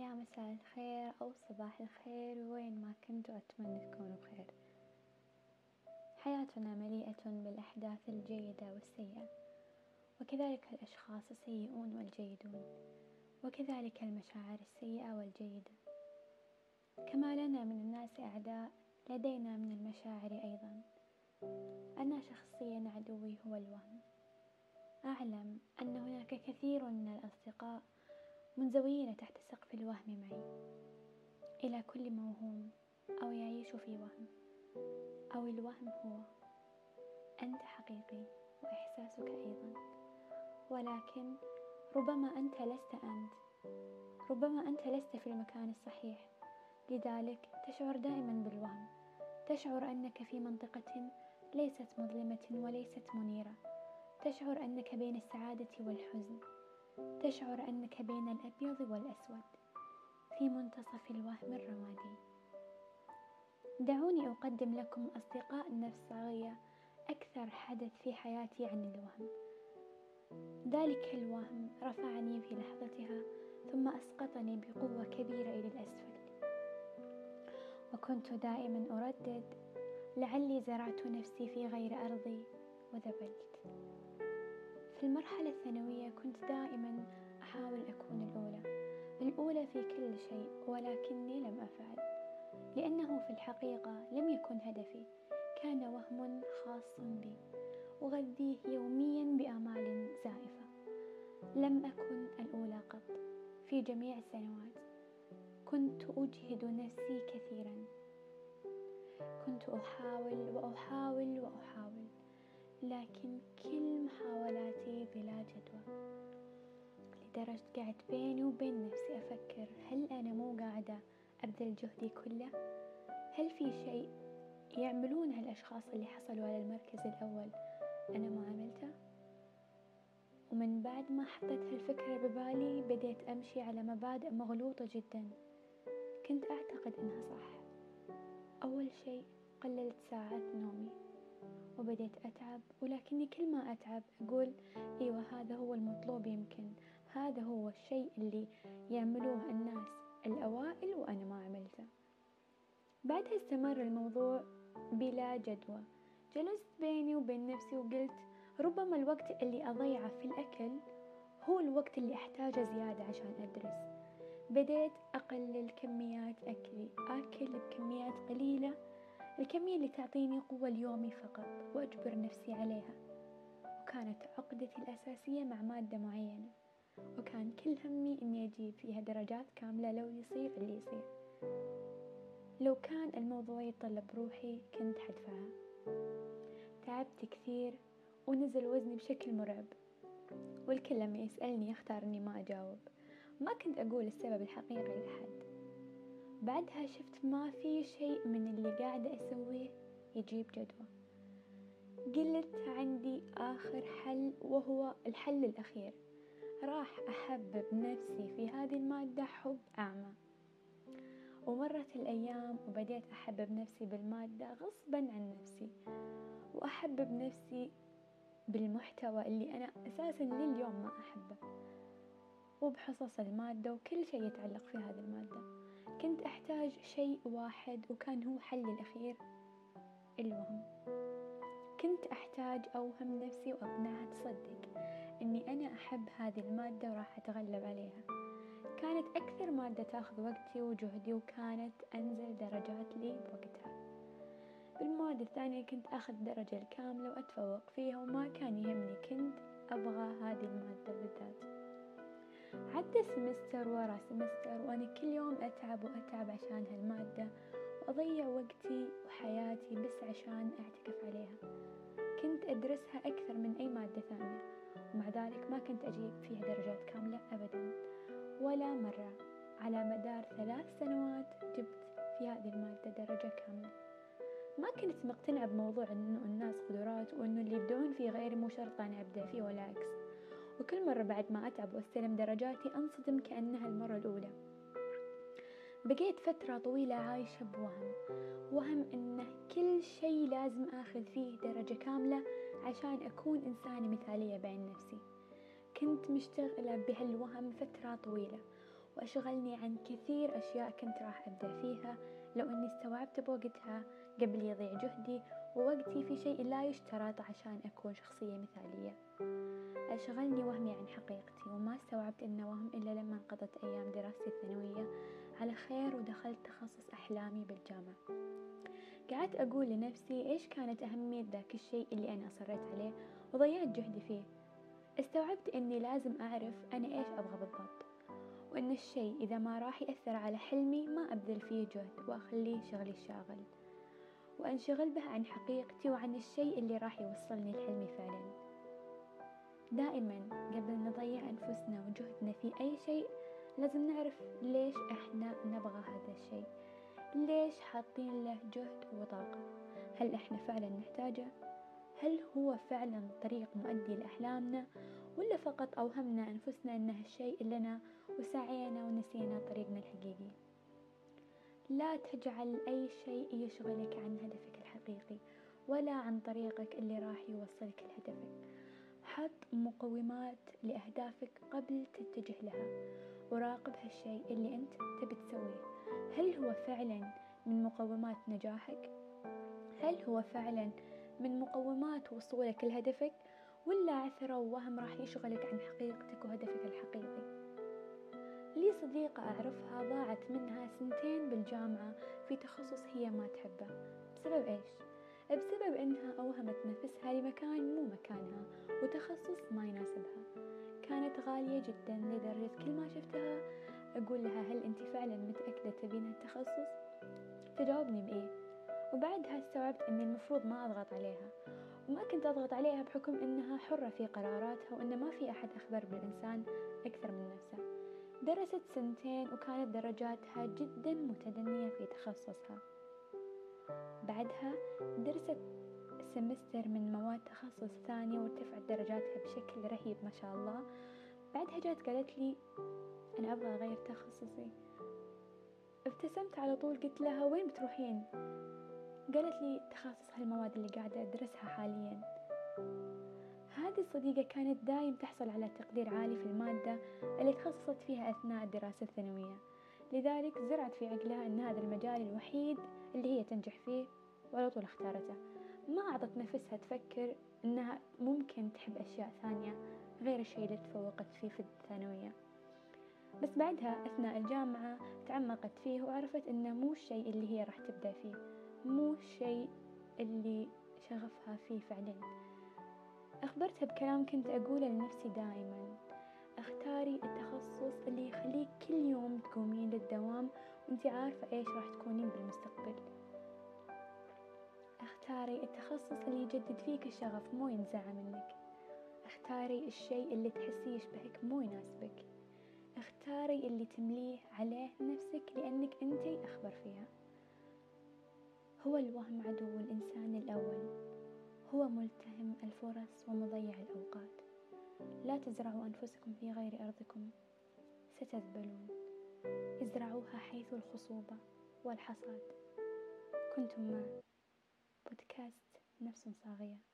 يا مساء الخير أو صباح الخير، وين ما كنتوا أتمنى تكونوا بخير. حياتنا مليئة بالأحداث الجيدة والسيئة، وكذلك الأشخاص السيئون والجيدون، وكذلك المشاعر السيئة والجيدة. كما لنا من الناس أعداء، لدينا من المشاعر أيضا. أنا شخصيا عدوي هو الوهم. أعلم أن هناك كثير من الأصدقاء منزويين تحت سقف الوهم معي. إلى كل موهوم أو يعيش في وهم أو الوهم هو، أنت حقيقي وإحساسك أيضا، ولكن ربما أنت لست أنت، ربما أنت لست في المكان الصحيح، لذلك تشعر دائما بالوهم، تشعر أنك في منطقة ليست مظلمة وليست منيرة، تشعر أنك بين السعادة والحزن، تشعر أنك بين الأبيض والأسود، في منتصف الوهم الرمادي. دعوني أقدم لكم أصدقاء نفس صاغية أكثر حدث في حياتي عن الوهم. ذلك الوهم رفعني في لحظتها ثم أسقطني بقوة كبيرة إلى الأسفل، وكنت دائما أردد لعلي زرعت نفسي في غير أرضي وذبلت. في المرحلة الثانوية كنت دائما أحاول أكون الأولى في كل شيء، ولكني لم أفعل، لأنه في الحقيقة لم يكن هدفي، كان وهم خاص بي أغذيه يوميا بآمال زائفة. لم أكن الأولى قط في جميع السنوات، كنت أجهد نفسي كثيرا، كنت أحاول، لكن كل محاولاتي بلا جدوى، لدرجة قعدت بيني وبين نفسي أفكر، هل أنا مو قاعدة أبذل جهدي كله؟ هل في شيء يعملون هالأشخاص اللي حصلوا على المركز الأول أنا ما عملته؟ ومن بعد ما حطيت هالفكرة ببالي بديت أمشي على مبادئ مغلوطة جدا كنت أعتقد أنها صح. أول شيء قللت ساعات نومي وبديت أتعب، ولكني كل ما أتعب أقول إيوه هذا هو المطلوب، يمكن هذا هو الشيء اللي يعملوه الناس الأوائل وأنا ما عملته. بعدها استمر الموضوع بلا جدوى، جلست بيني وبين نفسي وقلت ربما الوقت اللي أضيعه في الأكل هو الوقت اللي أحتاجه زيادة عشان أدرس. بديت أقلل كميات أكلي، أكل بكميات قليلة، الكمية اللي تعطيني قوة اليومي فقط، وأجبر نفسي عليها. وكانت عقدتي الأساسية مع مادة معينة، وكان كل همي إني أجيب فيها درجات كاملة، لو يصير اللي يصير، لو كان الموضوع يتطلب روحي كنت حدفعها. تعبت كثير ونزل وزني بشكل مرعب، والكل لما يسألني اختار إني ما أجاوب، ما كنت أقول السبب الحقيقي لحد. بعدها شفت ما في شيء من اللي قاعدة أسويه يجيب جدوى، قلت عندي آخر حل وهو الحل الأخير، راح أحبب نفسي في هذه المادة حب أعمى. ومرت الأيام وبديت أحبب نفسي بالمادة غصبا عن نفسي، وأحبب نفسي بالمحتوى اللي أنا أساسا لليوم ما أحبه، وبحصص المادة وكل شيء يتعلق في هذه المادة. كنت أحتاج شيء واحد وكان هو حل الأخير، الوهم. كنت أحتاج أوهم نفسي وأقنعها تصدق أني أنا أحب هذه المادة وراح أتغلب عليها. كانت أكثر مادة تأخذ وقتي وجهدي، وكانت أنزل درجات لي بوقتها. بالمواد الثانية كنت أخذ درجة الكاملة وأتفوق فيها، وما كان يهمني، كنت أبغى هذه المادة بالذات. عدى سمستر ورا سمستر وأنا كل يوم أتعب عشان هالمادة، وأضيع وقتي وحياتي بس عشان أعتكف عليها. كنت أدرسها أكثر من أي مادة ثانية، ومع ذلك ما كنت أجيب فيها درجات كاملة أبدا، ولا مرة على مدار 3 سنوات جبت في هذه المادة درجة كاملة. ما كنت مقتنعة بموضوع أنه الناس قدرات، وأنه اللي يبدعون فيه غيري مو شرط أنا أبدأ فيه ولا عكس، وكل مرة بعد ما أتعب وأستلم درجاتي أنصدم كأنها المرة الأولى. بقيت فترة طويلة عايشة بوهم، وهم أنه كل شيء لازم أخذ فيه درجة كاملة عشان أكون إنسانة مثالية بعين نفسي. كنت مشتغلة بهالوهم فترة طويلة، وأشغلني عن كثير أشياء كنت راح أبدأ فيها لو أني استوعبت بوقتها قبل يضيع جهدي ووقتي في شيء لا يشترط عشان أكون شخصية مثالية. أشغلني وهمي عن حقيقتي، وما استوعبت إنه وهم إلا لما انقضت أيام دراستي الثانوية على خير ودخلت تخصص أحلامي بالجامعة. قعدت أقول لنفسي إيش كانت أهمية ذاك الشيء اللي أنا أصرت عليه وضيعت جهدي فيه. استوعبت إني لازم أعرف أنا إيش أبغى بالضبط، وإن الشيء إذا ما راح يأثر على حلمي ما أبذل فيه جهد وأخليه شغلي الشاغل، وأنشغل به عن حقيقتي وعن الشيء اللي راح يوصلني لحلمي فعلا. دائما قبل نضيع أنفسنا وجهدنا في أي شيء لازم نعرف ليش إحنا نبغى هذا الشيء، ليش حاطين له جهد وطاقة، هل إحنا فعلا نحتاجه؟ هل هو فعلا طريق مؤدي لأحلامنا، ولا فقط أوهمنا أنفسنا أن هالشيء لنا وسعينا ونسينا طريقنا الحقيقي؟ لا تجعل أي شيء يشغلك عن هدفك الحقيقي ولا عن طريقك اللي راح يوصلك لهدفك. حط مقومات لأهدافك قبل تتجه لها، وراقب هالشيء اللي أنت تبي تسويه، هل هو فعلا من مقومات نجاحك؟ هل هو فعلا من مقومات وصولك لهدفك، ولا عثرة ووهم راح يشغلك عن حقيقتك وهدفك الحقيقي؟ لي صديقة أعرفها ضاعت منها 2 بالجامعة في تخصص هي ما تحبه. بسبب إيش؟ بسبب إنها أوهمت نفسها لمكان مو مكانها وتخصص ما يناسبها. كانت غالية جدا لدرجة كل ما شفتها أقول لها هل أنت فعلا متأكدة تبين هالتخصص؟ تجاوبني بإيه؟ وبعدها استوعبت أني المفروض ما أضغط عليها، وما كنت أضغط عليها بحكم أنها حرة في قراراتها وأن ما في أحد أخبر بالإنسان أكثر من نفسه. درست 2 وكانت درجاتها جدا متدنية في تخصصها. بعدها درست سمستر من مواد تخصص ثاني وارتفعت درجاتها بشكل رهيب ما شاء الله. بعدها جات قالت لي أنا أبغى أغير تخصصي. ابتسمت على طول قلت لها وين بتروحين؟ قالت لي تخصص هالمواد اللي قاعدة أدرسها حاليا. هذه الصديقة كانت دايم تحصل على تقدير عالي في المادة اللي تخصصت فيها أثناء الدراسة الثانوية، لذلك زرعت في عقلها أن هذا المجال الوحيد اللي هي تنجح فيه وعلى طول اختارته. ما أعطت نفسها تفكر أنها ممكن تحب أشياء ثانية غير الشيء اللي تفوقت فيه في الثانوية. بس بعدها أثناء الجامعة تعمقت فيه وعرفت أنه مو الشيء اللي هي راح تبدأ فيه، مو الشيء اللي شغفها فيه فعلا. أخبرتها بكلام كنت أقوله لنفسي دائما، اختاري التخصص اللي يخليك كل يوم تقومين للدوام وانتي عارفة ايش راح تكونين بالمستقبل. اختاري التخصص اللي يجدد فيك الشغف مو ينزع منك. اختاري الشيء اللي تحسيه يشبهك مو يناسبك. اختاري اللي تمليه عليه نفسك لأنك انتي أخبر فيها. هو الوهم عدو الإنسان الأول، هو ملتهم الفرص ومضيع الأوقات. لا تزرعوا أنفسكم في غير أرضكم ستذبلون، ازرعوها حيث الخصوبة والحصاد. كنتم مع بودكاست نفس صاغية.